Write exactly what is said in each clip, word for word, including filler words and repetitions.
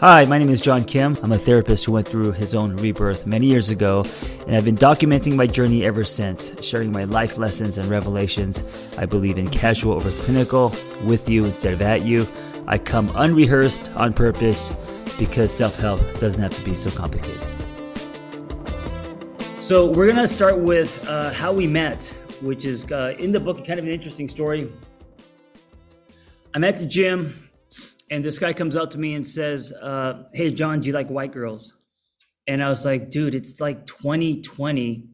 Hi, my name is John Kim. I'm a therapist who went through his own rebirth many years ago, and I've been documenting my journey ever since, sharing my life lessons and revelations. I believe in casual over clinical, with you instead of at you. I come unrehearsed on purpose because self-help doesn't have to be so complicated. So we're going to start with uh, how we met, which is uh, in the book, kind of an interesting story. I'm at the gym, and this guy comes up to me and says, uh, hey, John, do you like white girls? And I was like, dude, it's like twenty twenty,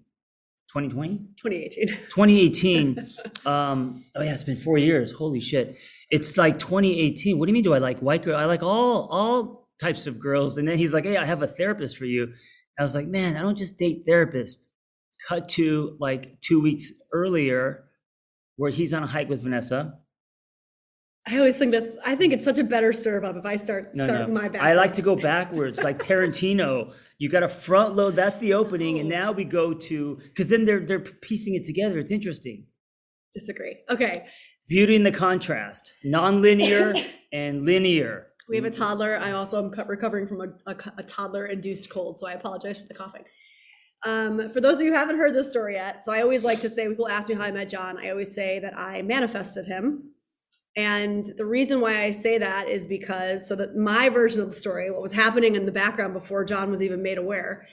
twenty twenty? twenty eighteen. twenty eighteen. um, oh, yeah, it's been four years. Holy shit. It's like twenty eighteen. What do you mean do I like white girls? I like all, all types of girls. And then he's like, hey, I have a therapist for you. I was like, man, I don't just date therapists. Cut to like two weeks earlier where he's on a hike with Vanessa. I always think that's, I think it's such a better serve up if I start no, start no. my back. I like to go backwards, like Tarantino. You got to front load. That's the opening. And now we go to, because then they're they're piecing it together. It's interesting. Disagree. Okay. Beauty in the contrast, non-linear and linear. We have a toddler. I also am recovering from a, a, a toddler-induced cold, so I apologize for the coughing. Um, for those of you who haven't heard this story yet, so I always like to say, people ask me how I met John. I always say that I manifested him. And the reason why I say that is because, so that my version of the story, what was happening in the background before John was even made aware,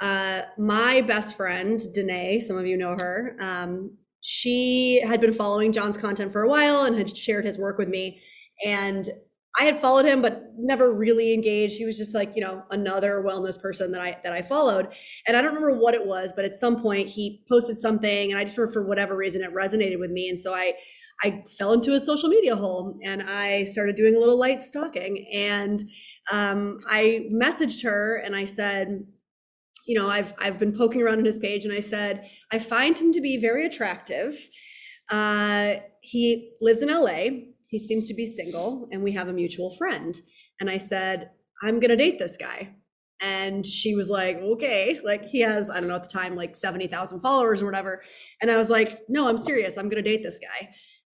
uh, my best friend, Danae, some of you know her, um, she had been following John's content for a while and had shared his work with me. And I had followed him, but never really engaged. He was just like, you know, another wellness person that I that I followed. And I don't remember what it was, but at some point he posted something and I just remember for whatever reason, it resonated with me. And so I, I fell into a social media hole and I started doing a little light stalking, and um, I messaged her and I said, you know, I've I've been poking around in his page, and I said, I find him to be very attractive. Uh, he lives in L A. He seems to be single, and we have a mutual friend. And I said, I'm going to date this guy. And she was like, okay, like he has, I don't know at the time, like seventy thousand followers or whatever. And I was like, no, I'm serious. I'm going to date this guy.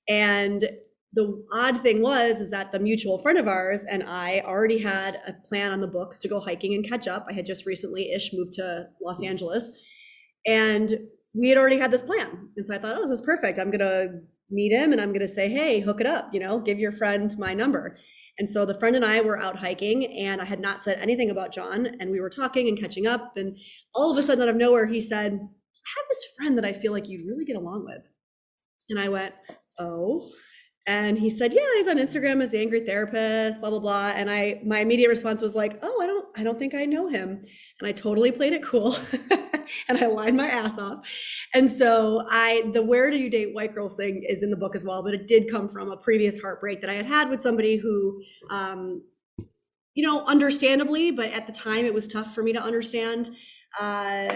And the odd thing was, is that the mutual friend of ours and I already had a plan on the books to go hiking and catch up. I had just recently ish moved to Los Angeles, and we had already had this plan. And so I thought, oh, this is perfect. I'm going to meet him and I'm going to say, hey, hook it up, you know, give your friend my number. And so the friend and I were out hiking, and I had not said anything about John, and we were talking and catching up. And all of a sudden out of nowhere, he said, I have this friend that I feel like you'd really get along with. And I went, oh. And he said, yeah, he's on Instagram as the angry therapist, blah, blah, blah. And I, my immediate response was like, oh, I don't, I don't think I know him. And I totally played it cool. And I lied my ass off. And so I, the where do you date white girls thing is in the book as well, but it did come from a previous heartbreak that I had had with somebody who, um, you know, understandably, but at the time it was tough for me to understand, uh,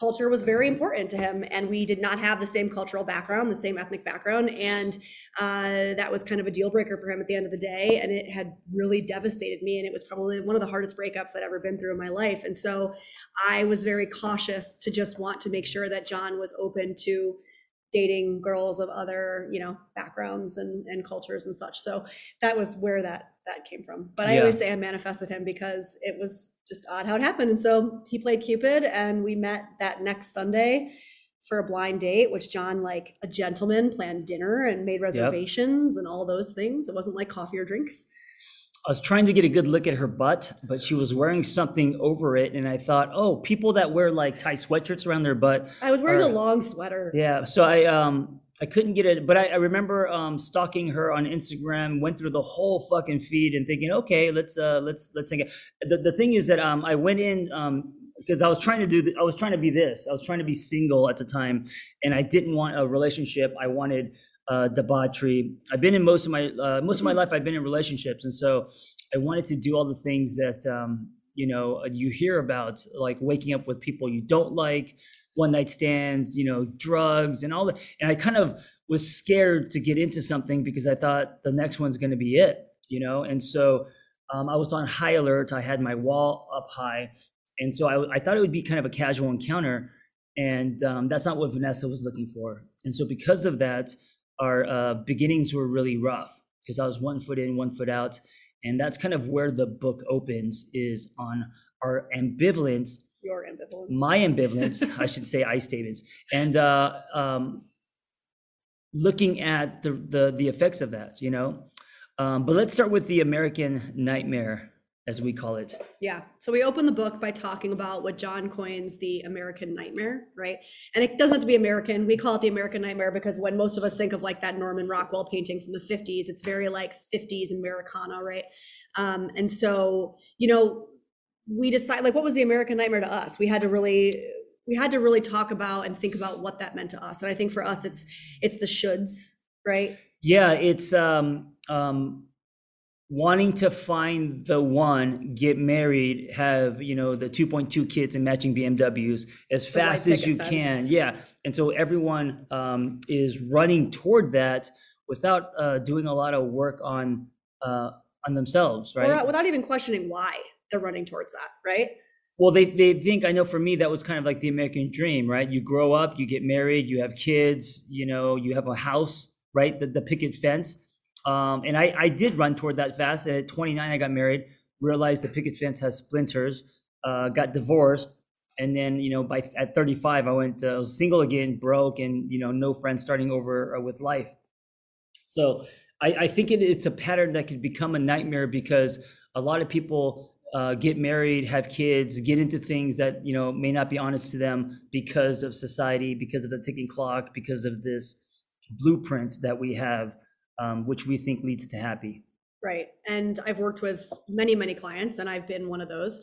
culture was very important to him, and we did not have the same cultural background, the same ethnic background, and uh, that was kind of a deal breaker for him at the end of the day, and it had really devastated me, and it was probably one of the hardest breakups I'd ever been through in my life. And so I was very cautious to just want to make sure that John was open to dating girls of other, you know, backgrounds and, and cultures and such. So that was where that that came from. But I yeah. always say I manifested him because it was just odd how it happened. And so he played Cupid, and we met that next Sunday for a blind date, which John, like a gentleman, planned dinner and made reservations yep. and all those things. It wasn't like coffee or drinks. I was trying to get a good look at her butt, but she was wearing something over it. And I thought, oh, people that wear like tie sweatshirts around their butt. I was wearing are, a long sweater. Yeah. So I, um, I couldn't get it, but I, I remember, um, stalking her on Instagram, went through the whole fucking feed and thinking, okay, let's, uh, let's, let's take it. The, the thing is that, um, I went in, um, because I was trying to do, th- I was trying to be this, I was trying to be single at the time, and I didn't want a relationship. I wanted Uh, debauchery. I've been in most of my uh, most of my life. I've been in relationships, and so I wanted to do all the things that um, you know you hear about, like waking up with people you don't like, one night stands, you know, drugs, and all that. And I kind of was scared to get into something because I thought the next one's going to be it, you know. And so um, I was on high alert. I had my wall up high, and so I, I thought it would be kind of a casual encounter, and um, that's not what Vanessa was looking for. And so because of that, our uh, beginnings were really rough because I was one foot in, one foot out. And that's kind of where the book opens, is on our ambivalence. Your ambivalence. My ambivalence, I should say, I statements. And uh, um, looking at the, the, the effects of that, you know. Um, but let's start with the American nightmare, as we call it. Yeah. So we open the book by talking about what John coins the American nightmare, right? And it doesn't have to be American. We call it the American nightmare because when most of us think of like that Norman Rockwell painting from the fifties, it's very like fifties Americana, right? Um, and so, you know, we decide like, what was the American nightmare to us? We had to really, we had to really talk about and think about what that meant to us. And I think for us, it's, it's the shoulds, right? Yeah. It's, um, um, wanting to find the one, get married, have, you know, the two point two kids and matching B M Ws as fast as you can. Yeah. And so everyone um, is running toward that without uh, doing a lot of work on uh, on themselves, right? Without, without even questioning why they're running towards that, right? Well, they, they think, I know for me, that was kind of like the American dream, right? You grow up, you get married, you have kids, you know, you have a house, right? The, the picket fence. Um, and I, I did run toward that fast. At twenty-nine, I got married, realized the picket fence has splinters, uh, got divorced. And then, you know, by at thirty-five, I went uh, I was single again, broke, and, you know, no friends, starting over uh, with life. So I, I think it, it's a pattern that could become a nightmare because a lot of people uh, get married, have kids, get into things that, you know, may not be honest to them because of society, because of the ticking clock, because of this blueprint that we have. Um, which we think leads to happy. Right. And I've worked with many, many clients, and I've been one of those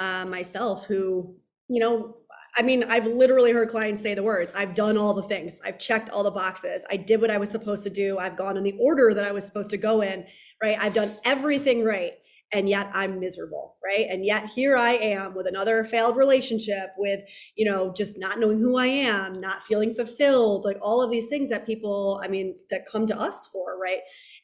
uh, myself who, you know, I mean, I've literally heard clients say the words, I've done all the things, I've checked all the boxes, I did what I was supposed to do, I've gone in the order that I was supposed to go in, right? I've done everything right. And yet I'm miserable, right? And yet here I am with another failed relationship, with, you know, just not knowing who I am, not feeling fulfilled, like all of these things that people, I mean, that come to us for, right?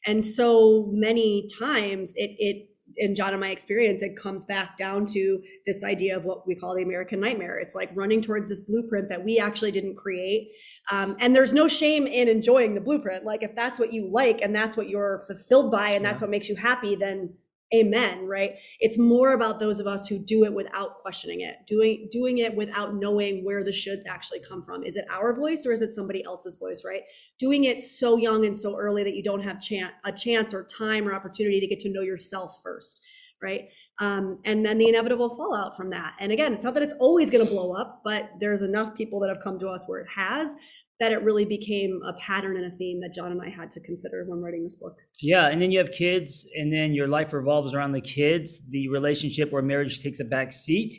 And so many times it, it, in John and my experience, it comes back down to this idea of what we call the American nightmare. It's like running towards this blueprint that we actually didn't create. Um, and there's no shame in enjoying the blueprint. Like if that's what you like and that's what you're fulfilled by and that's yeah. what makes you happy, then amen, right? It's more about those of us who do it without questioning it, doing doing it without knowing where the shoulds actually come from. Is it our voice or is it somebody else's voice, right? Doing it so young and so early that you don't have chance, a chance or time or opportunity to get to know yourself first, right? Um, and then the inevitable fallout from that. And again, it's not that it's always gonna blow up, but there's enough people that have come to us where it has, that it really became a pattern and a theme that John and I had to consider when writing this book. Yeah, and then you have kids, and then your life revolves around the kids. The relationship or marriage takes a back seat,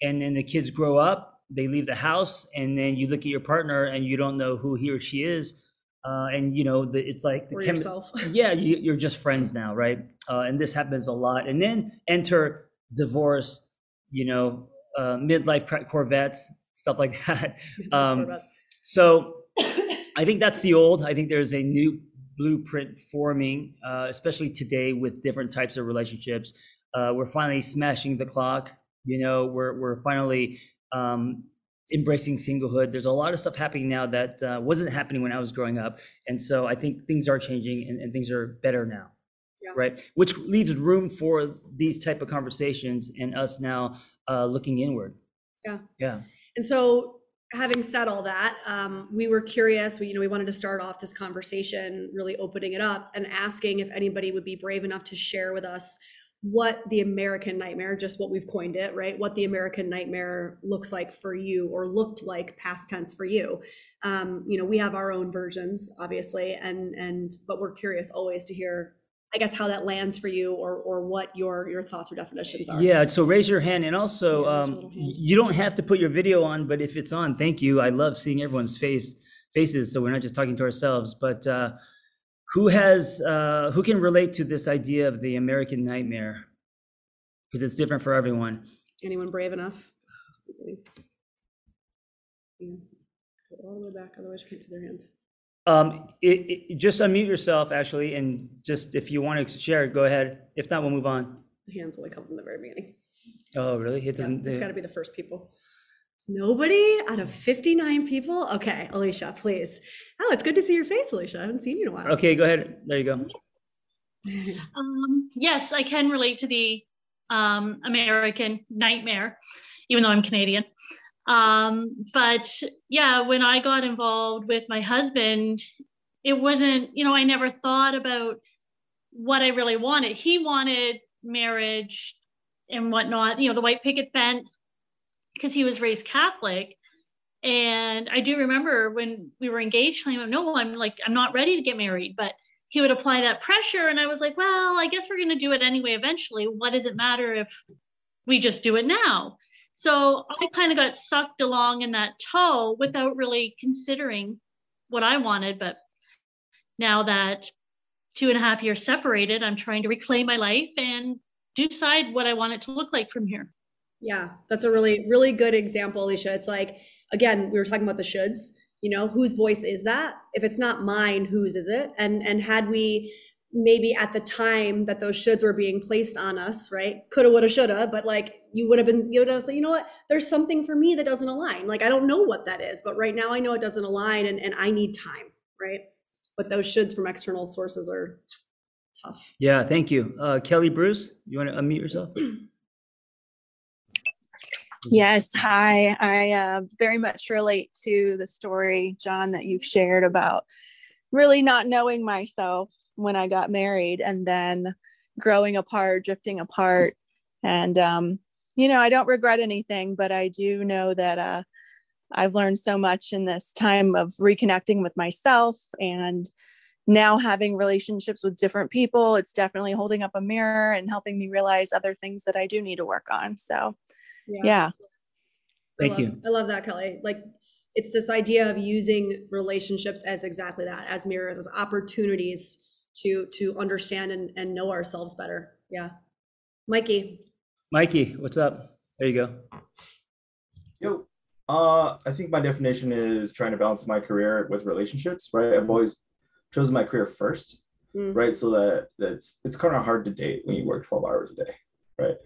and then the kids grow up, they leave the house, and then you look at your partner and you don't know who he or she is. Uh, and you know, the, it's like the chemi- yeah, you, you're just friends now, right? Uh, and this happens a lot. And then enter divorce, you know, uh, midlife Corvettes, stuff like that. Um, so. I think that's the old. I think there's a new blueprint forming, uh, especially today with different types of relationships. Uh, we're finally smashing the clock. You know, we're we're finally um, embracing singlehood. There's a lot of stuff happening now that uh, wasn't happening when I was growing up. And so I think things are changing and, and things are better now, yeah. right? Which leaves room for these type of conversations and us now uh, looking inward. Yeah. Yeah. And so, having said all that, um, we were curious, we, you know, we wanted to start off this conversation, really opening it up and asking if anybody would be brave enough to share with us what the American nightmare, just what we've coined it, right? What the American nightmare looks like for you, or looked like past tense for you. Um, you know, we have our own versions, obviously, and and but we're curious always to hear, I guess, how that lands for you, or or what your your thoughts or definitions are. Yeah, so raise your hand, and also yeah, um, hand. you don't have to put your video on, but if it's on, thank you. I love seeing everyone's face faces, so we're not just talking to ourselves. But uh, who has uh, who can relate to this idea of the American nightmare? Because it's different for everyone. Anyone brave enough? Yeah. Go all the way back, otherwise you can't see their hands. Um, it, it, just unmute yourself, actually, and just if you want to share, go ahead. If not, we'll move on. The hands only come from the very beginning. Oh, really? It doesn't. Yeah, it's got to be the first people. Nobody out of fifty-nine people. Okay, Alicia, please. Oh, it's good to see your face, Alicia. I haven't seen you in a while. Okay, go ahead. There you go. Um, yes, I can relate to the um, American nightmare, even though I'm Canadian. Um, but yeah, when I got involved with my husband, it wasn't, you know, I never thought about what I really wanted. He wanted marriage and whatnot, you know, the white picket fence, because he was raised Catholic. And I do remember when we were engaged, I'm like, no, I'm like, I'm not ready to get married, but he would apply that pressure. And I was like, well, I guess we're going to do it anyway. Eventually, what does it matter if we just do it now? So I kind of got sucked along in that toe without really considering what I wanted. But now that two and a half years separated, I'm trying to reclaim my life and decide what I want it to look like from here. Yeah, that's a really, really good example, Alicia. It's like, again, we were talking about the shoulds, you know, whose voice is that? If it's not mine, whose is it? And and had we maybe at the time that those shoulds were being placed on us, right? Coulda, woulda, shoulda, but like you would have been, you would have said, you know what, there's something for me that doesn't align. Like, I don't know what that is, but right now I know it doesn't align and, and I need time, right? But those shoulds from external sources are tough. Yeah, thank you. Uh, Kelly Bruce, you want to unmute yourself? Yes, hi. I uh, very much relate to the story, John, that you've shared about really not knowing myself when I got married and then growing apart, drifting apart. And, um, you know, I don't regret anything, but I do know that uh, I've learned so much in this time of reconnecting with myself and now having relationships with different people. It's definitely holding up a mirror and helping me realize other things that I do need to work on. So Yeah. yeah. Thank I love, you. I love that, Kelly. Like, it's this idea of using relationships as exactly that, as mirrors, as opportunities to to understand and, and know ourselves better. Yeah. Mikey. Mikey, what's up? There you go. Yo. Uh, I think my definition is trying to balance my career with relationships, right? I've always chosen my career first, mm. right? So that that's it's kind of hard to date when you work twelve hours a day, right?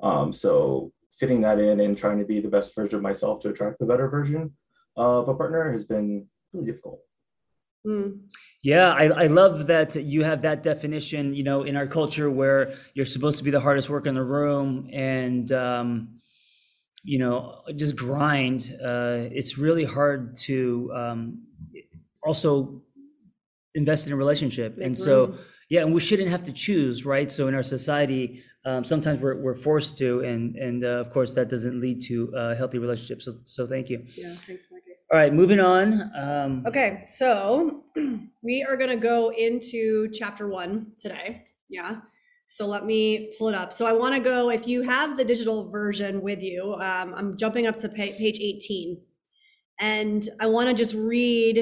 Um, so fitting that in and trying to be the best version of myself to attract the better version of a partner has been really difficult. Mm. Yeah, I, I love that you have that definition, you know, in our culture where you're supposed to be the hardest worker in the room and, um, you know, just grind. Uh, it's really hard to um, also invest in a relationship. And so, yeah, and we shouldn't have to choose, right? So in our society, Um, sometimes we're we're forced to, and and uh, of course that doesn't lead to uh, healthy relationships. So so thank you. Yeah, thanks, Margaret. All right, moving on. Um, okay, so we are going to go into chapter one today. Yeah, so let me pull it up. So I want to go. If you have the digital version with you, um, I'm jumping up to page eighteen, and I want to just read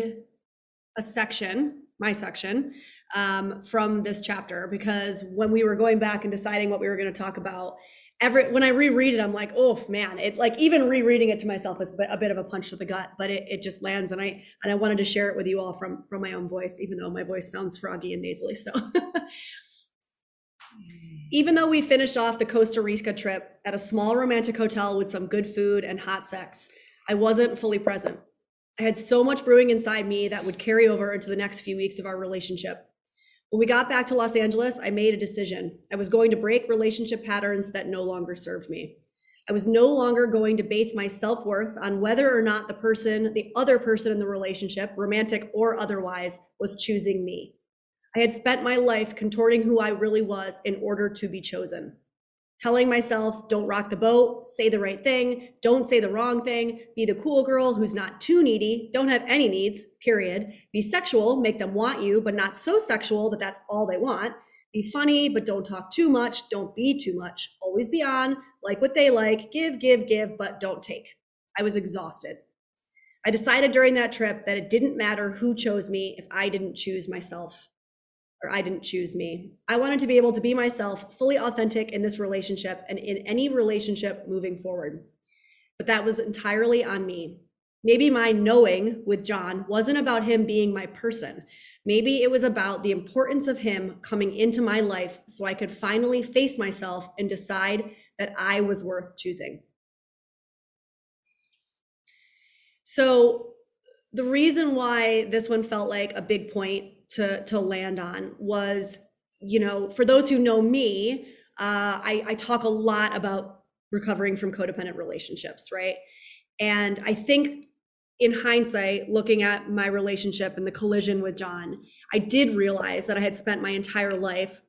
a section. My section um, from this chapter, because when we were going back and deciding what we were going to talk about, every when I reread it, I'm like, oh man, it like even rereading it to myself is a bit of a punch to the gut, but it, it just lands, and I and I wanted to share it with you all from from my own voice, even though my voice sounds froggy and nasally. So, even though we finished off the Costa Rica trip at a small romantic hotel with some good food and hot sex, I wasn't fully present. I had so much brewing inside me that would carry over into the next few weeks of our relationship. When we got back to Los Angeles, I made a decision. I was going to break relationship patterns that no longer served me. I was no longer going to base my self-worth on whether or not the person, the other person in the relationship, romantic or otherwise, was choosing me. I had spent my life contorting who I really was in order to be chosen. Telling myself, don't rock the boat, say the right thing, don't say the wrong thing, be the cool girl who's not too needy, don't have any needs, period. Be sexual, make them want you, but not so sexual that that's all they want. Be funny, but don't talk too much, don't be too much. Always be on, like what they like, give, give, give, but don't take. I was exhausted. I decided during that trip that it didn't matter who chose me if I didn't choose myself. Or I didn't choose me. I wanted to be able to be myself, fully authentic in this relationship and in any relationship moving forward. But that was entirely on me. Maybe my knowing with John wasn't about him being my person. Maybe it was about the importance of him coming into my life so I could finally face myself and decide that I was worth choosing. So the reason why this one felt like a big point to, to land on was you know, for those who know me, uh, I, I talk a lot about recovering from codependent relationships, right? And I think in hindsight, looking at my relationship and the collision with John, I did realize that I had spent my entire life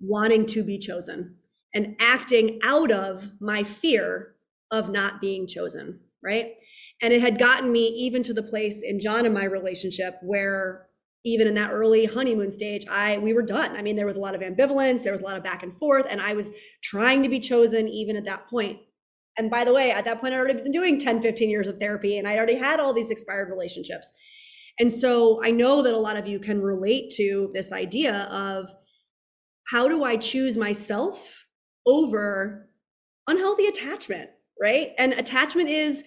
wanting to be chosen and acting out of my fear of not being chosen, right? And it had gotten me even to the place in John and my relationship where even in that early honeymoon stage, I we were done. I mean, there was a lot of ambivalence, there was a lot of back and forth, and I was trying to be chosen even at that point. And by the way, at that point, I'd already been doing ten, fifteen years of therapy, and I'd already had all these expired relationships. And so I know that a lot of you can relate to this idea of, how do I choose myself over unhealthy attachment, right? And attachment is,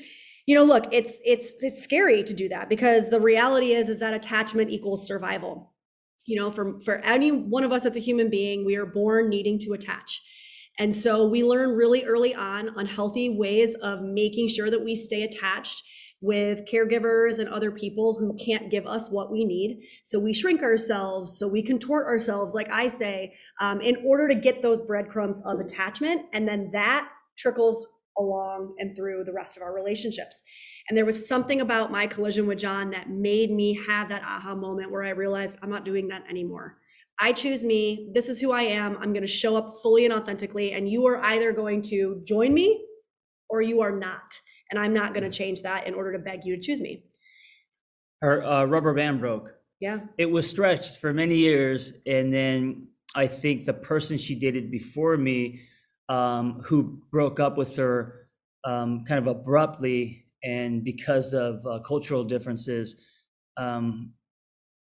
you know, look, it's it's it's scary to do that, because the reality is is that attachment equals survival. You know, for for any one of us as a human being, we are born needing to attach. And so we learn really early on unhealthy ways of making sure that we stay attached with caregivers and other people who can't give us what we need. So we shrink ourselves, so we contort ourselves, like I say, um, in order to get those breadcrumbs of attachment. And then that trickles along and through the rest of our relationships. And there was something about my collision with John that made me have that aha moment where I realized I'm not doing that anymore. I choose me. This is who I am. I'm going to show up fully and authentically, and you are either going to join me or you are not. And I'm not going to change that in order to beg you to choose me. Her uh, rubber band broke. Yeah. It was stretched for many years. And then I think the person she dated before me, um, who broke up with her um, kind of abruptly and because of uh, cultural differences, um,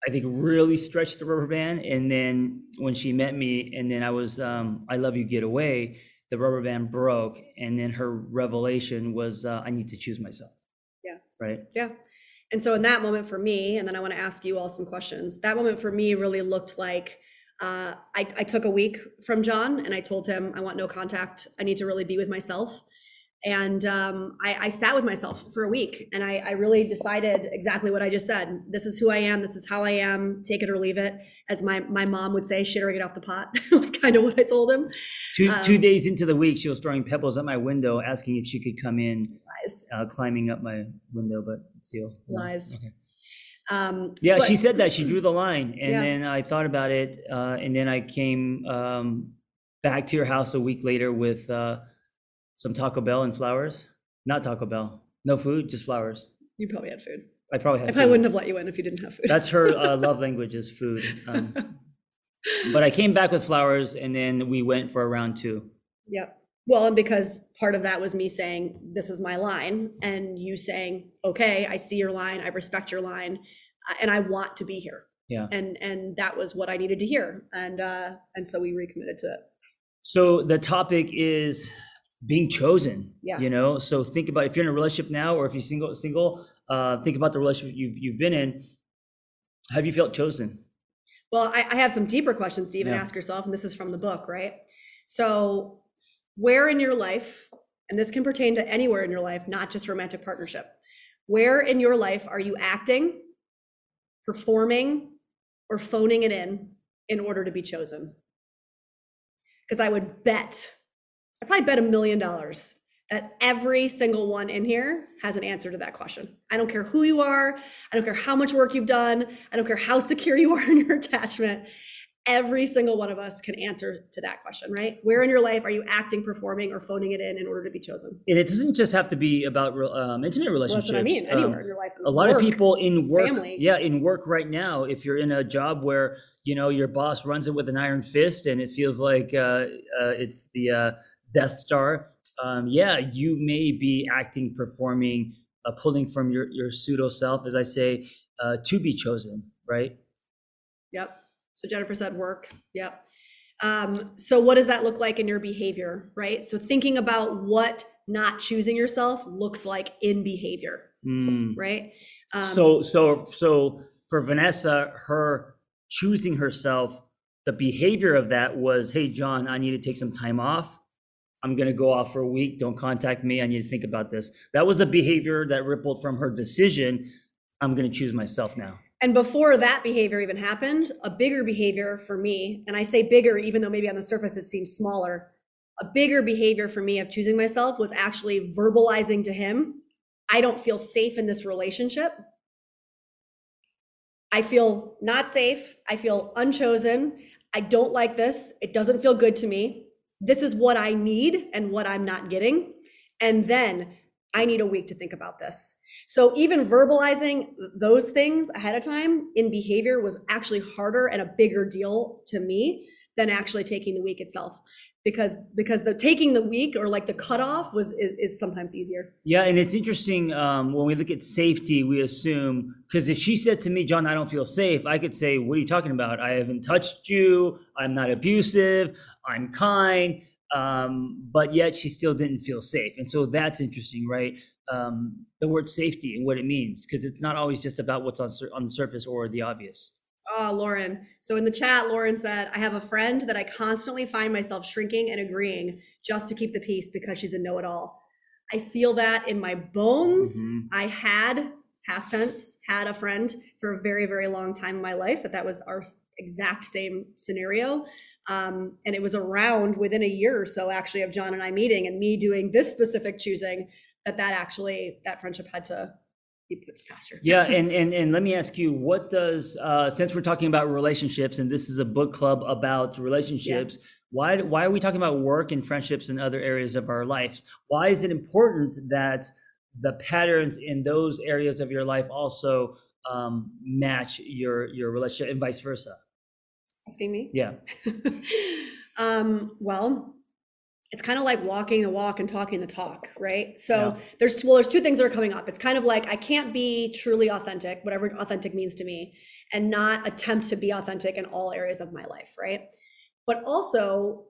I think really stretched the rubber band. And then when she met me, and then I was, um, I love you, get away. The rubber band broke, and then her revelation was, uh, I need to choose myself. Yeah. Right. Yeah. And so in that moment for me, and then I want to ask you all some questions, that moment for me really looked like, uh, I, I took a week from John and I told him, I want no contact. I need to really be with myself. And um, I, I sat with myself for a week, and I, I really decided exactly what I just said. This is who I am. This is how I am. Take it or leave it. As my, my mom would say, shit or get off the pot. Was kind of what I told him. Two, um, two days into the week, she was throwing pebbles at my window, asking if she could come in, lies. Uh, climbing up my window, but seal. Lies. Okay. Um, yeah, but, she said that. She drew the line. And yeah. Then I thought about it. Uh, and then I came um, back to your house a week later with... Uh, some Taco Bell and flowers. Not Taco Bell. No food, just flowers. You probably had food. I probably had I probably food. Wouldn't have let you in if you didn't have food. That's her uh, love language is food. Um, but I came back with flowers, and then we went for a round two. Yep. Well, and because part of that was me saying, this is my line, and you saying, okay, I see your line, I respect your line, and I want to be here. Yeah. And and that was what I needed to hear. And uh, and so we recommitted to it. So the topic is... being chosen, yeah. You know, so think about if you're in a relationship now, or if you're single, single, uh, think about the relationship you've you've been in. Have you felt chosen? Well, I, I have some deeper questions to even yeah. ask yourself, and this is from the book, right? So, where in your life, and this can pertain to anywhere in your life, not just romantic partnership, where in your life are you acting, performing, or phoning it in in order to be chosen? Because I would bet. I probably bet a million dollars that every single one in here has an answer to that question. I don't care who you are. I don't care how much work you've done. I don't care how secure you are in your attachment. Every single one of us can answer to that question, right? Where in your life are you acting, performing, or phoning it in in order to be chosen? And it doesn't just have to be about um, intimate relationships. Well, that's what I mean. Anywhere um, in your life. A lot work, of people in work, family. Yeah, in work right now, if you're in a job where, you know, your boss runs it with an iron fist and it feels like uh, uh, it's the... Uh, Death Star, um, yeah, you may be acting, performing, uh, pulling from your, your pseudo self, as I say, uh, to be chosen, right? Yep. So Jennifer said work. Yep. Um, so what does that look like in your behavior, right? So thinking about what not choosing yourself looks like in behavior, mm. right? Um, so, so, so for Vanessa, her choosing herself, the behavior of that was, hey, John, I need to take some time off. I'm going to go off for a week. Don't contact me. I need to think about this. That was a behavior that rippled from her decision. I'm going to choose myself now. And before that behavior even happened, a bigger behavior for me, and I say bigger even though maybe on the surface it seems smaller, a bigger behavior for me of choosing myself was actually verbalizing to him, I don't feel safe in this relationship. I feel not safe. I feel unchosen. I don't like this. It doesn't feel good to me. This is what I need and what I'm not getting. And then I need a week to think about this. So even verbalizing those things ahead of time in behavior was actually harder and a bigger deal to me than actually taking the week itself. Because because the taking the week or like the cutoff was is, is sometimes easier. Yeah, and it's interesting um, when we look at safety, we assume, because if she said to me, John, I don't feel safe, I could say, what are you talking about? I haven't touched you. I'm not abusive. I'm kind. Um, but yet she still didn't feel safe. And so that's interesting, right? Um, the word safety and what it means, because it's not always just about what's on, sur- on the surface or the obvious. Oh, Lauren. So in the chat, Lauren said, I have a friend that I constantly find myself shrinking and agreeing just to keep the peace because she's a know-it-all. I feel that in my bones. Mm-hmm. I had, past tense, had a friend for a very, very long time in my life that that was our exact same scenario. Um, and it was around within a year or so actually of John and I meeting and me doing this specific choosing that that actually, that friendship had to Yeah, and, and and let me ask you, what does uh, since we're talking about relationships and this is a book club about relationships, yeah. why why are we talking about work and friendships and other areas of our lives? Why is it important that the patterns in those areas of your life also um, match your your relationship and vice versa? Asking me? Yeah. um, well. It's kind of like walking the walk and talking the talk, right? So yeah. there's, well, there's two things that are coming up. It's kind of like, I can't be truly authentic, whatever authentic means to me, and not attempt to be authentic in all areas of my life, right? But also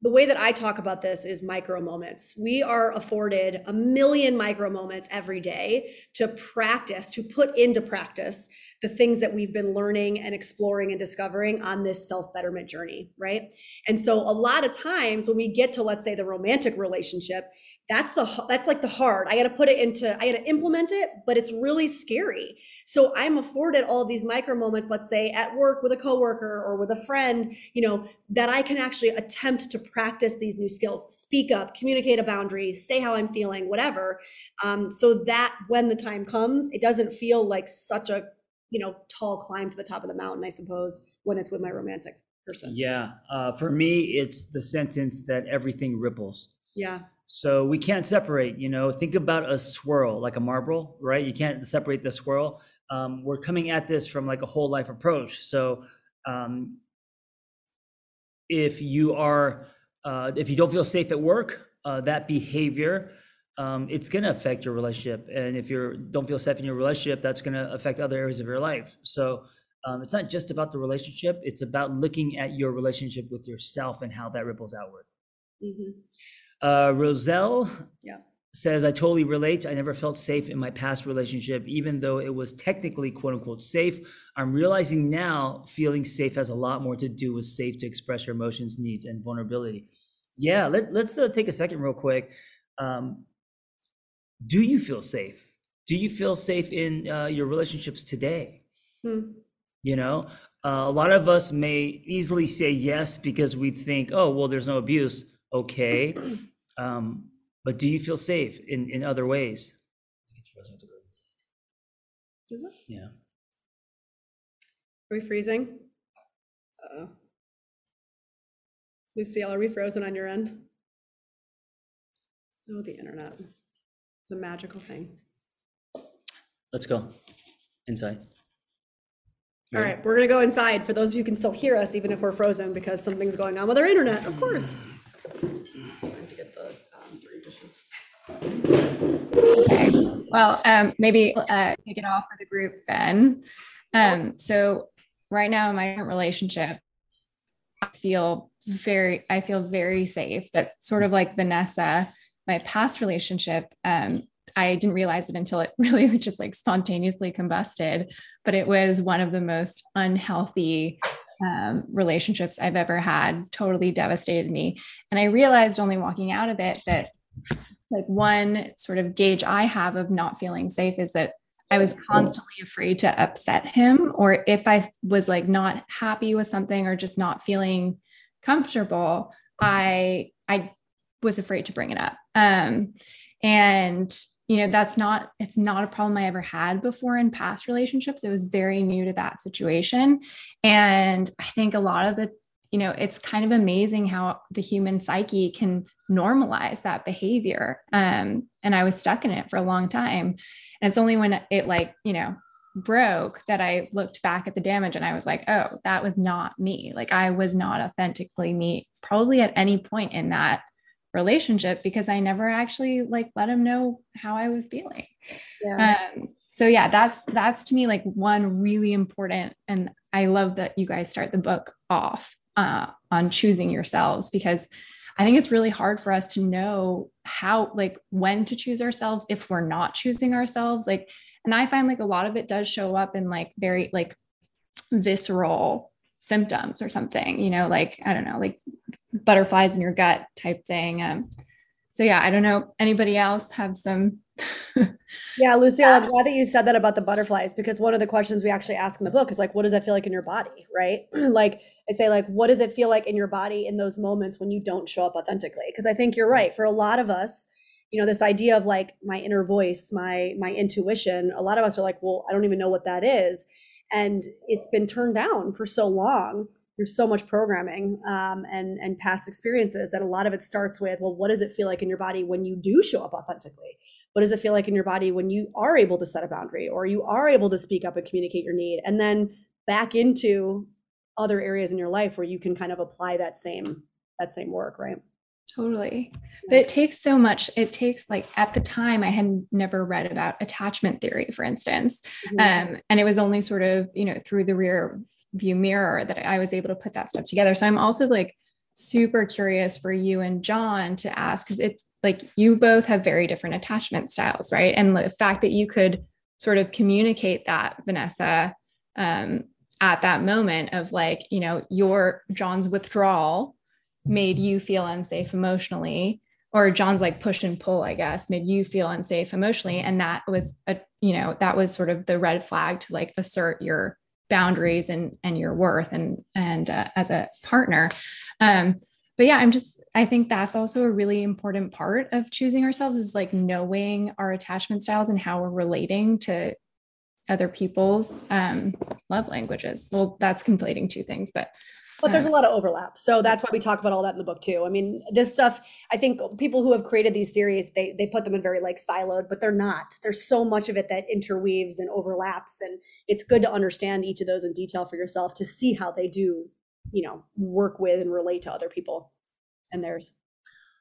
the way that I talk about this is micro moments. We are afforded a million micro moments every day to practice, to put into practice the things that we've been learning and exploring and discovering on this self-betterment journey, right? And so a lot of times when we get to, let's say, the romantic relationship, that's the that's like the hard. I got to put it into, I got to implement it, but it's really scary. So I'm afforded all these micro moments, let's say at work with a coworker or with a friend, you know, that I can actually attempt to practice these new skills, speak up, communicate a boundary, say how I'm feeling, whatever. Um, so that when the time comes, it doesn't feel like such a, you know, tall climb to the top of the mountain, I suppose, when it's with my romantic person. Yeah. Uh, for me, it's the sentence that everything ripples. Yeah. So we can't separate, you know, think about a swirl, like a marble, right? You can't separate the swirl. Um, we're coming at this from like a whole life approach. So um, if you are, uh, if you don't feel safe at work, uh, that behavior, um, it's going to affect your relationship. And if you don't feel safe in your relationship, that's going to affect other areas of your life. So um, it's not just about the relationship. It's about looking at your relationship with yourself and how that ripples outward. Mm-hmm. Uh, Roselle yeah. says, I totally relate. I never felt safe in my past relationship, even though it was technically quote unquote safe. I'm realizing now feeling safe has a lot more to do with safe to express your emotions, needs, and vulnerability. Yeah. Let, let's uh, take a second real quick. Um, do you feel safe? Do you feel safe in uh, your relationships today? Hmm. You know, uh, a lot of us may easily say yes, because we think, oh, well, there's no abuse. Okay, um, but do you feel safe in, in other ways? Is it? Yeah. Are we freezing? Uh-oh. Lucille, are we frozen on your end? Oh, the internet. It's a magical thing. Let's go inside. All right, we're going to go inside for those of you who can still hear us, even if we're frozen, because something's going on with our internet, of course. To get the, um, three dishes. Okay. Well, um, maybe uh, take it off for the group then. Um, so right now in my relationship, I feel very, I feel very safe, but sort of like Vanessa, my past relationship, um, I didn't realize it until it really just like spontaneously combusted, but it was one of the most unhealthy Um, relationships I've ever had. Totally devastated me. And I realized only walking out of it that like one sort of gauge I have of not feeling safe is that I was constantly afraid to upset him, or if I was like not happy with something or just not feeling comfortable, I, I was afraid to bring it up. Um, and you know, that's not, it's not a problem I ever had before in past relationships. It was very new to that situation. And I think a lot of the, you know, it's kind of amazing how the human psyche can normalize that behavior. Um, and I was stuck in it for a long time. And it's only when it like, you know, broke that I looked back at the damage and I was like, oh, that was not me. Like I was not authentically me probably at any point in that relationship, because I never actually like let him know how I was feeling. Yeah. Um, so yeah, that's, that's to me, like one really important. And I love that you guys start the book off uh, on choosing yourselves, because I think it's really hard for us to know how, like when to choose ourselves if we're not choosing ourselves. Like, and I find like a lot of it does show up in like very like visceral symptoms or something, you know, like, I don't know, like butterflies in your gut type thing. Um, so yeah, I don't know. Anybody else have some? Yeah, Lucille, I'm glad that you said that about the butterflies, because one of the questions we actually ask in the book is like, what does that feel like in your body, right? Like I say, like, what does it feel like in your body in those moments when you don't show up authentically? Because I think you're right. For a lot of us, you know, this idea of like my inner voice, my my intuition, a lot of us are like, well, I don't even know what that is. And it's been turned down for so long. There's so much programming um, and, and past experiences that a lot of it starts with, well, what does it feel like in your body when you do show up authentically? What does it feel like in your body when you are able to set a boundary or you are able to speak up and communicate your need? And then back into other areas in your life where you can kind of apply that same, that same work, right? Totally. But it takes so much. It takes like, at the time I had never read about attachment theory, for instance. Mm-hmm. Um, and it was only sort of, you know, through the rear view mirror that I was able to put that stuff together. So I'm also like super curious for you and John to ask, because it's like you both have very different attachment styles, right? And the fact that you could sort of communicate that, Vanessa, um, at that moment of like, you know, your John's withdrawal made you feel unsafe emotionally, or John's like push and pull, I guess, made you feel unsafe emotionally. And that was a, you know, that was sort of the red flag to like assert your boundaries and, and your worth and, and, uh, as a partner. Um, but yeah, I'm just, I think that's also a really important part of choosing ourselves is like knowing our attachment styles and how we're relating to other people's, um, love languages. Well, that's conflating two things, but But there's a lot of overlap. So that's why we talk about all that in the book too. I mean, this stuff, I think people who have created these theories, they they put them in very like siloed, but they're not. There's so much of it that interweaves and overlaps. And it's good to understand each of those in detail for yourself to see how they do, you know, work with and relate to other people and theirs.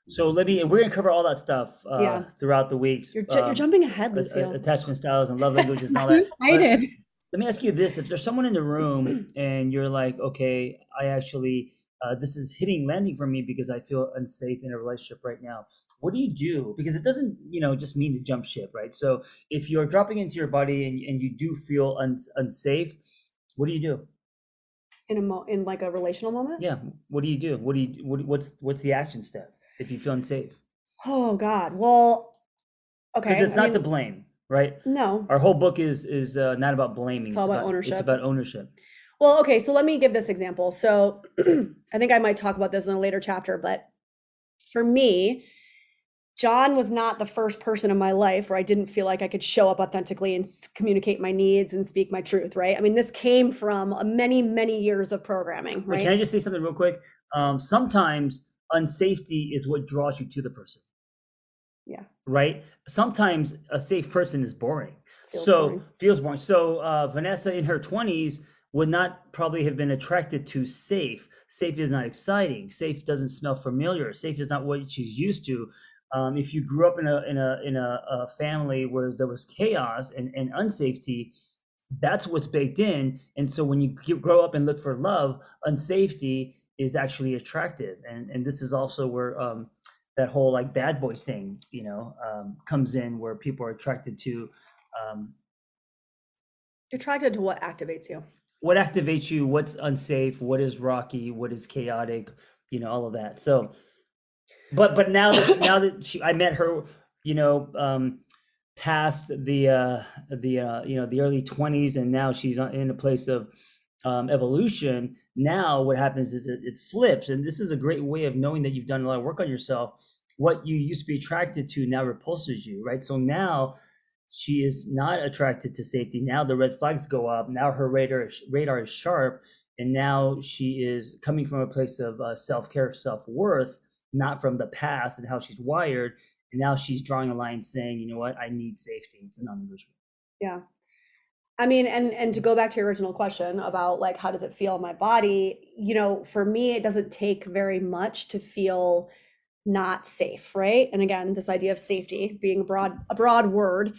So Libby, and we're going to cover all that stuff uh, yeah. throughout the weeks. You're, ju- um, you're jumping ahead, Lucille. Attachment styles and love languages and all that. I'm excited. But- Let me ask you this, if there's someone in the room and you're like, okay, I actually, uh, this is hitting landing for me because I feel unsafe in a relationship right now. What do you do? Because it doesn't, you know, just mean to jump ship, right? So if you're dropping into your body and, and you do feel un- unsafe, what do you do? In a mo- in like a relational moment? Yeah. What do you do? What do you, what, what's, what's the action step if you feel unsafe? Oh God. Well, okay. Because it's I not mean- to blame. Right? No. Our whole book is is uh, not about blaming. It's all it's about, about ownership. It's about ownership. Well, okay. So let me give this example. So I think I might talk about this in a later chapter, but for me, John was not the first person in my life where I didn't feel like I could show up authentically and communicate my needs and speak my truth. Right? I mean, this came from many, many years of programming. Right? Wait, can I just say something real quick? Um, sometimes unsafety is what draws you to the person. Yeah. Right. Sometimes a safe person is boring. Feels so boring. feels boring. So uh, Vanessa in her twenties would not probably have been attracted to safe. Safe is not exciting. Safe doesn't smell familiar. Safe is not what she's used to. Um, if you grew up in a in a in a, a family where there was chaos and, and unsafety, that's what's baked in. And so when you grow up and look for love, unsafety is actually attractive. And and this is also where. Um, that whole like bad boy thing, you know, um, comes in where people are attracted to. Um, attracted to what activates you? What activates you? What's unsafe? What is rocky? What is chaotic? You know, all of that. So, but but now that now that she, I met her, you know, um, past the uh, the uh, you know, the early twenties, and now she's in a place of um, evolution. Now what happens is it, it flips, and this is a great way of knowing that you've done a lot of work on yourself. What you used to be attracted to now repulses you, right? So now she is not attracted to safety. Now the red flags go up. Now her radar radar is sharp, and now she is coming from a place of uh, self-care, self-worth, not from the past and how she's wired. And now she's drawing a line saying, you know what, I need safety. It's a non-negotiable. Yeah. I mean, and and to go back to your original question about like, how does it feel in my body? You know, for me, it doesn't take very much to feel not safe, right? And again, this idea of safety being a broad, a broad word.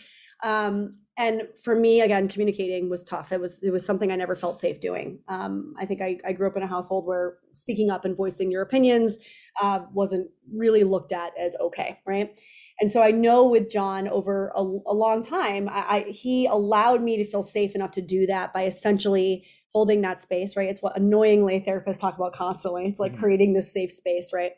Um, and for me, again, communicating was tough. It was it was something I never felt safe doing. Um, I think I, I grew up in a household where speaking up and voicing your opinions uh, wasn't really looked at as okay, right? And so I know with John over a, a long time, I, I, he allowed me to feel safe enough to do that by essentially holding that space, right? It's what annoyingly therapists talk about constantly. It's like mm-hmm. creating this safe space, right?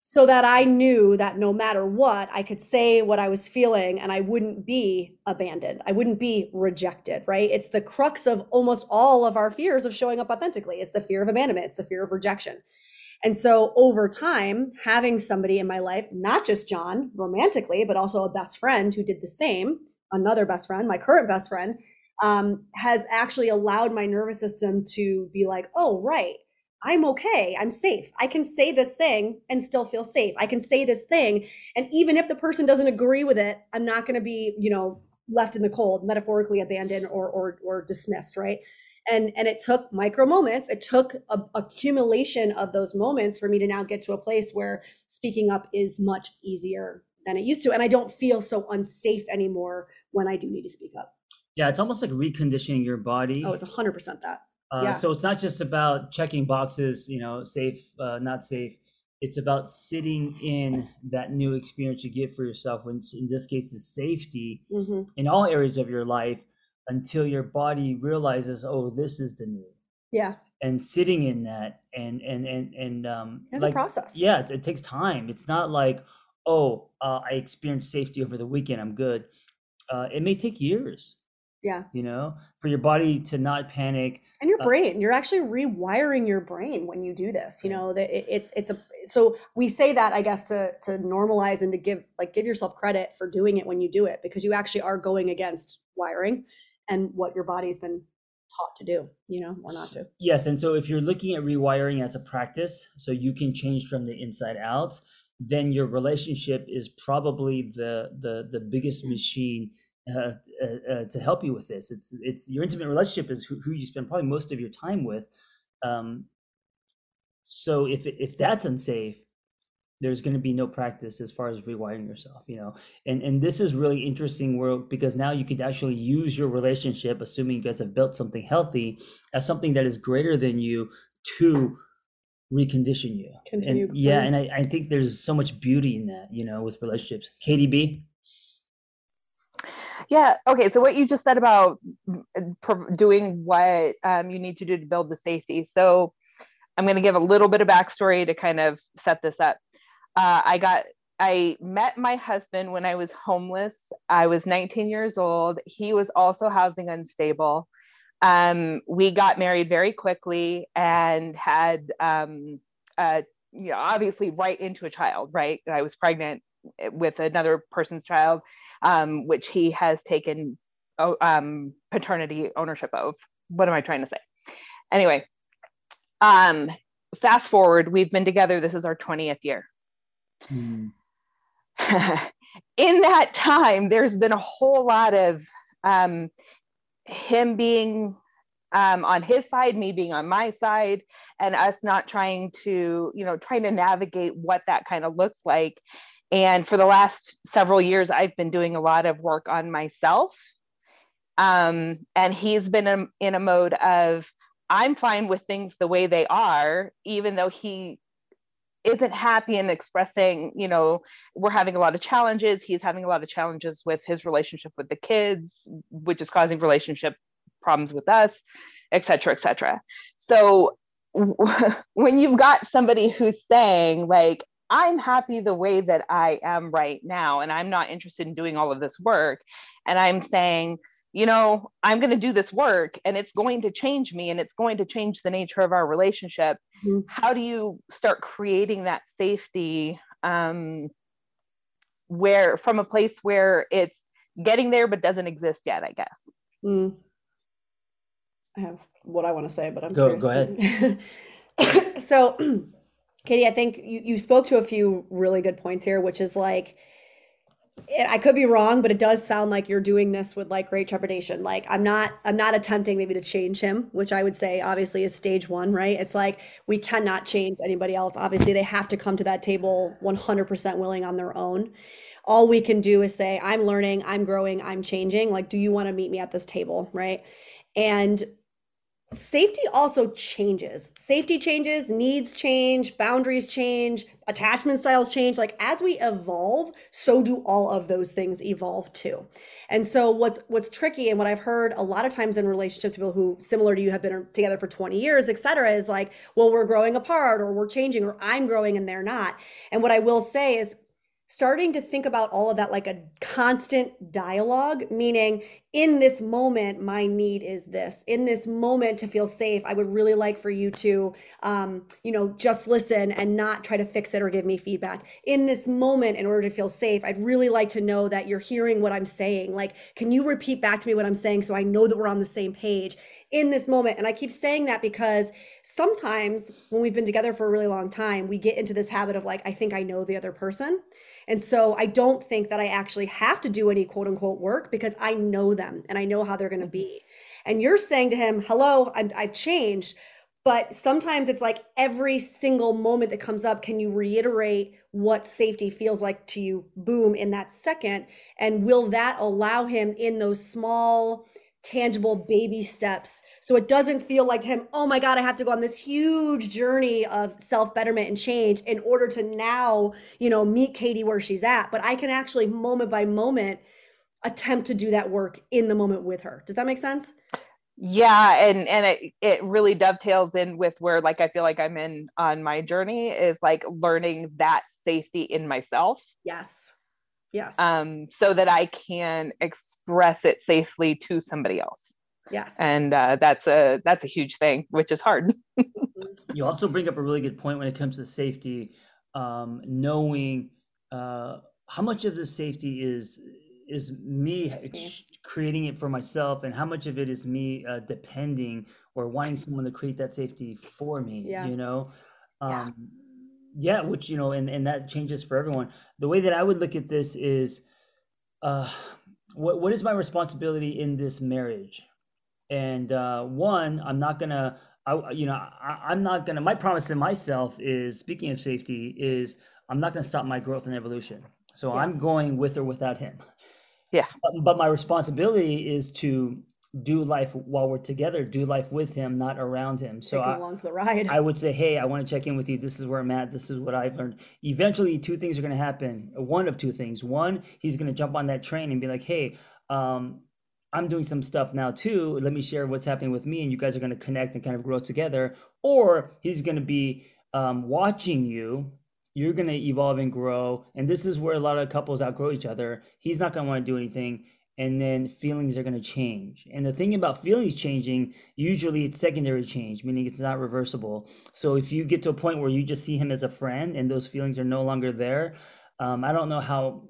So that I knew that no matter what, I could say what I was feeling and I wouldn't be abandoned. I wouldn't be rejected, right? It's the crux of almost all of our fears of showing up authentically. It's the fear of abandonment. It's the fear of rejection. And so over time, having somebody in my life, not just John romantically, but also a best friend who did the same, another best friend, my current best friend, um, has actually allowed my nervous system to be like, oh, right. I'm okay, I'm safe. I can say this thing and still feel safe. I can say this thing. And even if the person doesn't agree with it, I'm not gonna be, you know, left in the cold, metaphorically abandoned or or, or dismissed, right? And and it took micro moments. It took a accumulation of those moments for me to now get to a place where speaking up is much easier than it used to. And I don't feel so unsafe anymore when I do need to speak up. Yeah, it's almost like reconditioning your body. Oh, it's one hundred percent that. Uh, yeah. So it's not just about checking boxes, you know, safe, uh, not safe. It's about sitting in that new experience you get for yourself, which in this case is safety mm-hmm. in all areas of your life until your body realizes, oh, this is the new. Yeah. And sitting in that and, and, and, and um, it's like, a process. Yeah. It, it takes time. It's not like, oh, uh, I experienced safety over the weekend. I'm good. Uh, it may take years. Yeah. You know, for your body to not panic. And your brain, uh, you're actually rewiring your brain when you do this, you know, that it, it's, it's a, so we say that, I guess, to, to normalize and to give, like, give yourself credit for doing it when you do it, because you actually are going against wiring and what your body's been taught to do, you know, or not to. Yes. And so if you're looking at rewiring as a practice, so you can change from the inside out, then your relationship is probably the, the, the biggest machine Uh, uh, uh, to help you with this. It's it's your intimate relationship is who, who you spend probably most of your time with. Um, so if if that's unsafe, there's going to be no practice as far as rewiring yourself, you know. And and this is really interesting world, because now you could actually use your relationship, assuming you guys have built something healthy, as something that is greater than you to recondition you. Continue. And, yeah, and I, I think there's so much beauty in that, you know, with relationships. K D B. Yeah. Okay. So what you just said about doing what um, you need to do to build the safety. So I'm going to give a little bit of backstory to kind of set this up. Uh, I got, I met my husband when I was homeless. I was nineteen years old. He was also housing unstable. Um, we got married very quickly and had, um, uh, you know, obviously right into a child, right? I was pregnant with another person's child, um, which he has taken um, paternity ownership of. What am I trying to say? Anyway, um, fast forward, we've been together. This is our twentieth year. Mm. In that time, there's been a whole lot of um, him being um, on his side, me being on my side, and us not trying to, you know, trying to navigate what that kind of looks like. And for the last several years, I've been doing a lot of work on myself. Um, and he's been in, in a mode of, I'm fine with things the way they are, even though he isn't happy in expressing, you know, we're having a lot of challenges. He's having a lot of challenges with his relationship with the kids, which is causing relationship problems with us, et cetera, et cetera. So when you've got somebody who's saying like, I'm happy the way that I am right now, and I'm not interested in doing all of this work. And I'm saying, you know, I'm going to do this work and it's going to change me and it's going to change the nature of our relationship. Mm-hmm. How do you start creating that safety um, where, from a place where it's getting there but doesn't exist yet, I guess? Mm. I have what I want to say, but I'm go, curious. Go ahead. So, Katie, I think you, you spoke to a few really good points here, which is like, I could be wrong, but it does sound like you're doing this with like great trepidation. Like I'm not, I'm not attempting maybe to change him, which I would say obviously is stage one, right? It's like, we cannot change anybody else. Obviously they have to come to that table one hundred percent willing on their own. All we can do is say, I'm learning, I'm growing, I'm changing. Like, do you want to meet me at this table? Right. And safety also changes. Safety changes, needs change, boundaries change, attachment styles change. Like as we evolve, so do all of those things evolve too. And so what's what's tricky and what I've heard a lot of times in relationships, people who similar to you have been together for twenty years, et cetera, is like, well, we're growing apart or we're changing or I'm growing and they're not. And what I will say is starting to think about all of that like a constant dialogue, meaning in this moment, my need is this. In this moment to feel safe, I would really like for you to, um, you know, just listen and not try to fix it or give me feedback. In this moment, in order to feel safe, I'd really like to know that you're hearing what I'm saying. Like, can you repeat back to me what I'm saying so I know that we're on the same page? In this moment. And I keep saying that because sometimes when we've been together for a really long time, we get into this habit of like, I think I know the other person. And so I don't think that I actually have to do any quote unquote work because I know them and I know how they're going to be. And you're saying to him, hello, I'm, I've changed. But sometimes it's like every single moment that comes up, can you reiterate what safety feels like to you? Boom, in that second. And will that allow him in those small tangible baby steps, so it doesn't feel like to him, oh my God, I have to go on this huge journey of self-betterment and change in order to now, you know, meet Katie where she's at. But I can actually moment by moment attempt to do that work in the moment with her. Does that make sense? Yeah. And, and it, it really dovetails in with where, like, I feel like I'm in on my journey is like learning that safety in myself. Yes. Yes. Um, so that I can express it safely to somebody else. Yes. And uh, that's a that's a huge thing, which is hard. You also bring up a really good point when it comes to safety, um, knowing uh, how much of the safety is is me okay. creating it for myself, and how much of it is me uh, depending or wanting someone to create that safety for me. Yeah. You know. Um, yeah. Yeah, which, you know, and, and that changes for everyone. The way that I would look at this is, uh, what what is my responsibility in this marriage? And uh, one, I'm not gonna, I, you know, I, I'm not gonna. My promise to myself is, speaking of safety, is I'm not gonna stop my growth and evolution. So yeah. I'm going with or without him. Yeah. But, but my responsibility is to do life while we're together, do life with him, not around him. So I, along for the ride. I would say, hey, I want to check in with you. This is where I'm at. This is what I've learned. Eventually, two things are going to happen. One of two things. One, he's going to jump on that train and be like, hey, um, I'm doing some stuff now too. Let me share what's happening with me. And you guys are going to connect and kind of grow together. Or he's going to be um, watching you. You're going to evolve and grow. And this is where a lot of couples outgrow each other. He's not going to want to do anything. And then feelings are going to change. And the thing about feelings changing, usually it's secondary change, meaning it's not reversible. So if you get to a point where you just see him as a friend and those feelings are no longer there, um, I don't know how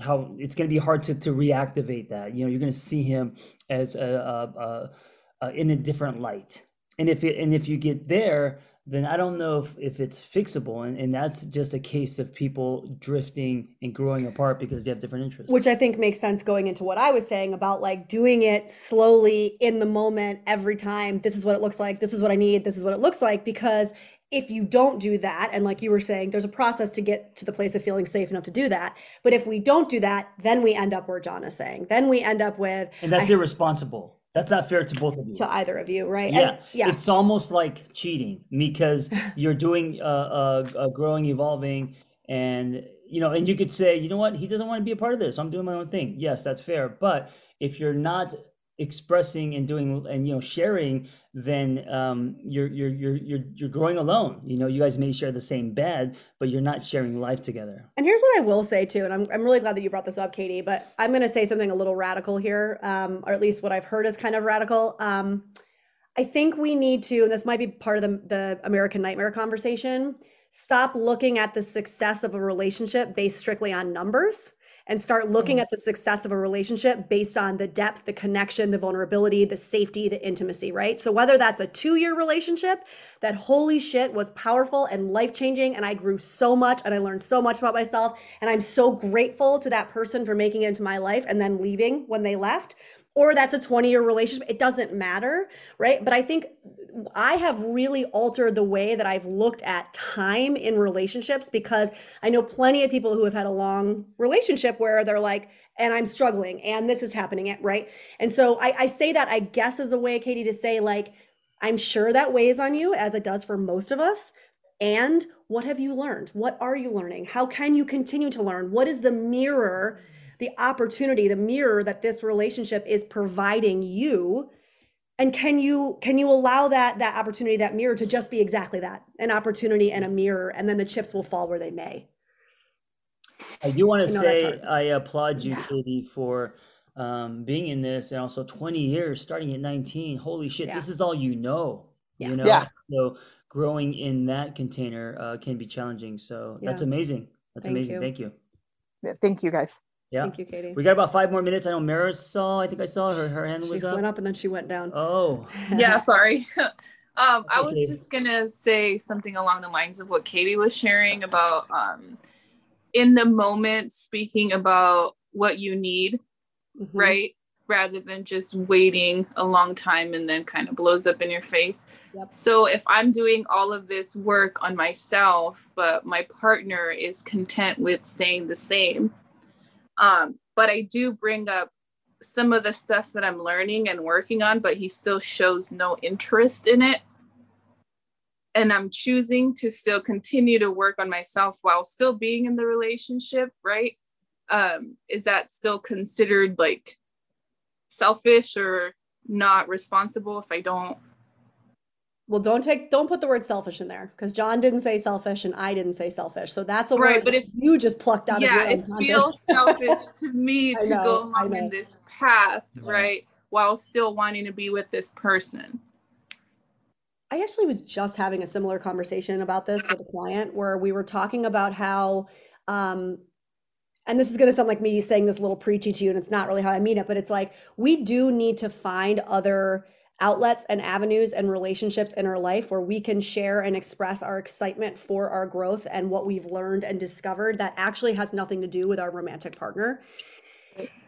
how it's going to be hard to, to reactivate that. You know, you're going to see him as a, a, a, a in a different light. And if it, and if you get there, then I don't know if, if it's fixable. And, and that's just a case of people drifting and growing apart because they have different interests. Which I think makes sense going into what I was saying about like doing it slowly in the moment every time. This is what it looks like. This is what I need. This is what it looks like. Because if you don't do that, and like you were saying, there's a process to get to the place of feeling safe enough to do that. But if we don't do that, then we end up where John is saying. Then we end up with... And that's I, irresponsible. That's not fair to both of you. To either of you, right? Yeah. And, yeah. It's almost like cheating because you're doing, uh, uh, uh, growing, evolving, and, you know, and you could say, you know what, he doesn't want to be a part of this. I'm doing my own thing. Yes, that's fair. But if you're not expressing and doing and, you know, sharing, then um, you're, you're, you're, you're, you're growing alone. You know, you guys may share the same bed, but you're not sharing life together. And here's what I will say too, and I'm, I'm really glad that you brought this up, Katie, but I'm going to say something a little radical here, um, or at least what I've heard is kind of radical. Um, I think we need to, and this might be part of the, the American Nightmare conversation, stop looking at the success of a relationship based strictly on numbers, and start looking at the success of a relationship based on the depth, the connection, the vulnerability, the safety, the intimacy, right? So whether that's a two-year relationship that, holy shit, was powerful and life-changing, and I grew so much and I learned so much about myself, and I'm so grateful to that person for making it into my life and then leaving when they left, or that's a twenty-year relationship, it doesn't matter, right? But I think I have really altered the way that I've looked at time in relationships, because I know plenty of people who have had a long relationship where they're like, and I'm struggling and this is happening, right? And so I, I say that, I guess, as a way, Katie, to say, like, I'm sure that weighs on you as it does for most of us. And what have you learned? What are you learning? How can you continue to learn? What is the mirror, the opportunity, the mirror that this relationship is providing you? And can you can you allow that that opportunity, that mirror, to just be exactly that, an opportunity and a mirror, and then the chips will fall where they may. I do want to say I applaud you, yeah. Katie, for um, being in this, and also twenty years, starting at nineteen. Holy shit, yeah. This is all you know. Yeah. You know, yeah. So growing in that container uh, can be challenging. So yeah. That's amazing. That's Thank amazing. You. Thank you. Yeah, thank you, guys. Yeah. Thank you, Katie. We got about five more minutes. I know Maris saw, I think I saw her, her hand she was up. She went up and then she went down. Oh. Yeah, sorry. um, I was just going to say something along the lines of what Katie was sharing about um, in the moment, speaking about what you need, mm-hmm. right? Rather than just waiting a long time and then kind of blows up in your face. Yep. So if I'm doing all of this work on myself, but my partner is content with staying the same, Um, but I do bring up some of the stuff that I'm learning and working on, but he still shows no interest in it. And I'm choosing to still continue to work on myself while still being in the relationship, right? Um, is that still considered like selfish or not responsible if I don't? Well, don't take, don't put the word selfish in there, because John didn't say selfish and I didn't say selfish. So that's a right, word but if, you just plucked out yeah, of your own. Yeah, it feels selfish to me to know, go along in this path, yeah. right, while still wanting to be with this person. I actually was just having a similar conversation about this with a client, where we were talking about how, um, and this is going to sound like me saying this a little preachy to you, and it's not really how I mean it, but it's like, we do need to find other outlets and avenues and relationships in our life where we can share and express our excitement for our growth and what we've learned and discovered that actually has nothing to do with our romantic partner.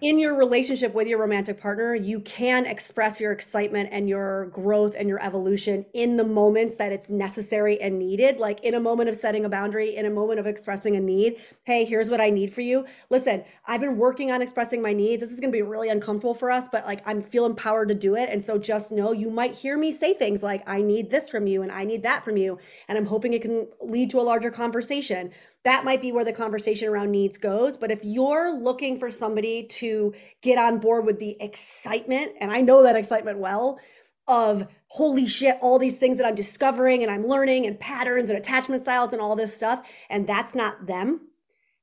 In your relationship with your romantic partner, you can express your excitement and your growth and your evolution in the moments that it's necessary and needed, like in a moment of setting a boundary, in a moment of expressing a need. Hey, here's what I need for you. Listen, I've been working on expressing my needs. This is going to be really uncomfortable for us, but like, I'm feel empowered to do it. And so just know you might hear me say things like, I need this from you and I need that from you, and I'm hoping it can lead to a larger conversation. That might be where the conversation around needs goes. But if you're looking for somebody to get on board with the excitement, and I know that excitement well, of holy shit, all these things that I'm discovering and I'm learning and patterns and attachment styles and all this stuff, and that's not them,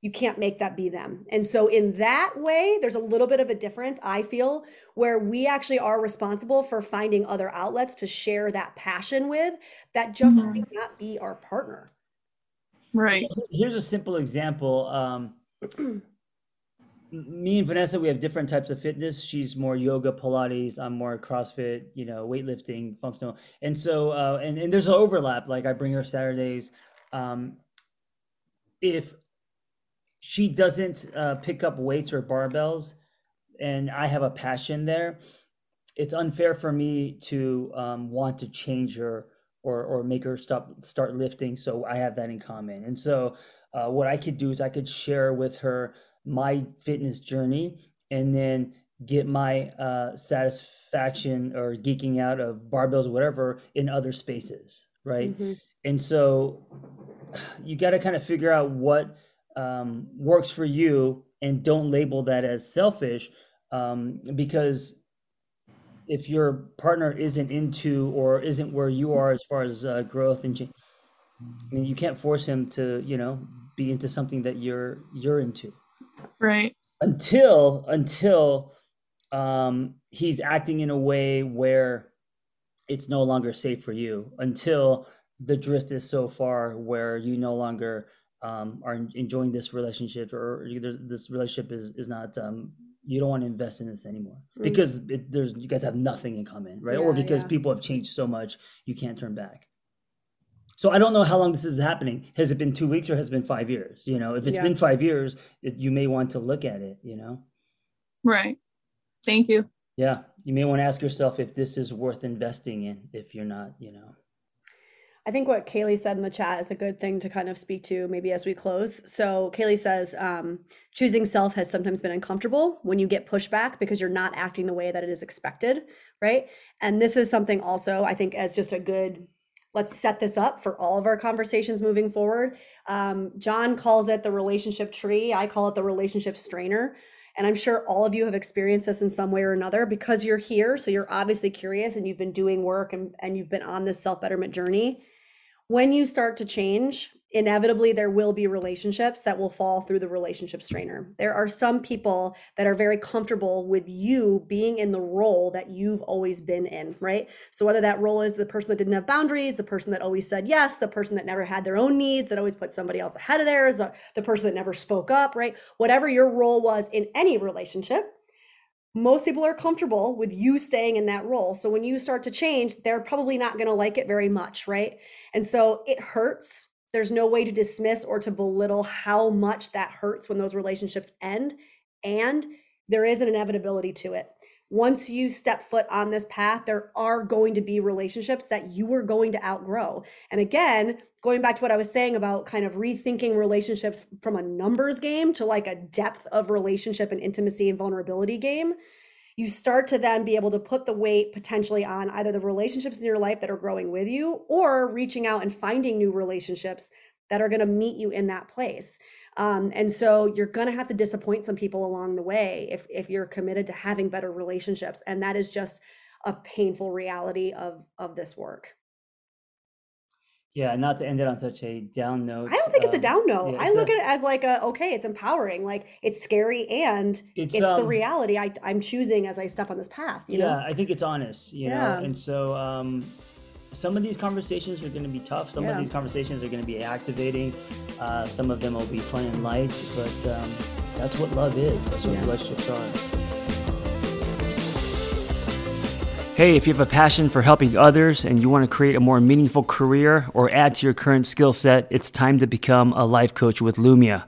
you can't make that be them. And so in that way, there's a little bit of a difference, I feel, where we actually are responsible for finding other outlets to share that passion with that just mm-hmm. might not be our partner. Right. Here's a simple example. Um, me and Vanessa, we have different types of fitness. She's more yoga, Pilates. I'm more CrossFit, you know, weightlifting, functional. And so, uh, and, and there's an overlap. Like, I bring her Saturdays. Um, if she doesn't uh, pick up weights or barbells, and I have a passion there, it's unfair for me to um, want to change her or or make her stop, start lifting. So I have that in common. And so uh, what I could do is I could share with her my fitness journey, and then get my uh, satisfaction or geeking out of barbells, whatever, in other spaces, right? Mm-hmm. And so you got to kind of figure out what um, works for you, and don't label that as selfish, um, because if your partner isn't into or isn't where you are as far as uh, growth and change, I mean, you can't force him to, you know, be into something that you're you're into. Right. Until until um, he's acting in a way where it's no longer safe for you, until the drift is so far where you no longer um, are enjoying this relationship, or this relationship is, is not, um, you don't want to invest in this anymore mm. because it, there's, you guys have nothing in common, right? Yeah, or because yeah. people have changed so much, you can't turn back. So I don't know how long this is happening. Has it been two weeks or has it been five years? You know, if it's yeah. been five years, it, you may want to look at it, you know? Right. Thank you. Yeah. You may want to ask yourself if this is worth investing in, if you're not, you know. I think what Kaylee said in the chat is a good thing to kind of speak to maybe as we close. So Kaylee says, um, choosing self has sometimes been uncomfortable when you get pushback because you're not acting the way that it is expected, right? And this is something also, I think, as just a good, let's set this up for all of our conversations moving forward. Um, John calls it the relationship tree. I call it the relationship strainer. And I'm sure all of you have experienced this in some way or another because you're here. So you're obviously curious and you've been doing work and, and you've been on this self-betterment journey. When you start to change, inevitably there will be relationships that will fall through the relationship strainer. There are some people that are very comfortable with you being in the role that you've always been in, right? So whether that role is the person that didn't have boundaries, the person that always said yes, the person that never had their own needs, that always put somebody else ahead of theirs, the, the person that never spoke up, right? Whatever your role was in any relationship, most people are comfortable with you staying in that role. So when you start to change, they're probably not going to like it very much, right? And so it hurts. There's no way to dismiss or to belittle how much that hurts when those relationships end. And there is an inevitability to it. Once you step foot on this path, there are going to be relationships that you are going to outgrow. And again, going back to what I was saying about kind of rethinking relationships from a numbers game to like a depth of relationship and intimacy and vulnerability game, you start to then be able to put the weight potentially on either the relationships in your life that are growing with you or reaching out and finding new relationships that are going to meet you in that place. Um, and so you're going to have to disappoint some people along the way if, if you're committed to having better relationships. And that is just a painful reality of, of this work. Yeah, not to end it on such a down note. I don't think um, it's a down note. Yeah, I look a, at it as like, a okay, it's empowering. Like, it's scary and it's, it's um, the reality I, I'm choosing as I step on this path. You yeah, know? I think it's honest, you yeah. know? And so... Um, some of these conversations are going to be tough. Some yeah. of these conversations are going to be activating. Uh, some of them will be fun and light, but um, that's what love is. That's what yeah. relationships are. Hey, if you have a passion for helping others and you want to create a more meaningful career or add to your current skill set, it's time to become a life coach with Lumia.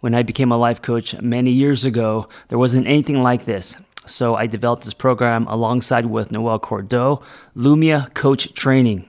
When I became a life coach many years ago, there wasn't anything like this. So I developed this program alongside with Noel Cordo, Lumia Coach Training,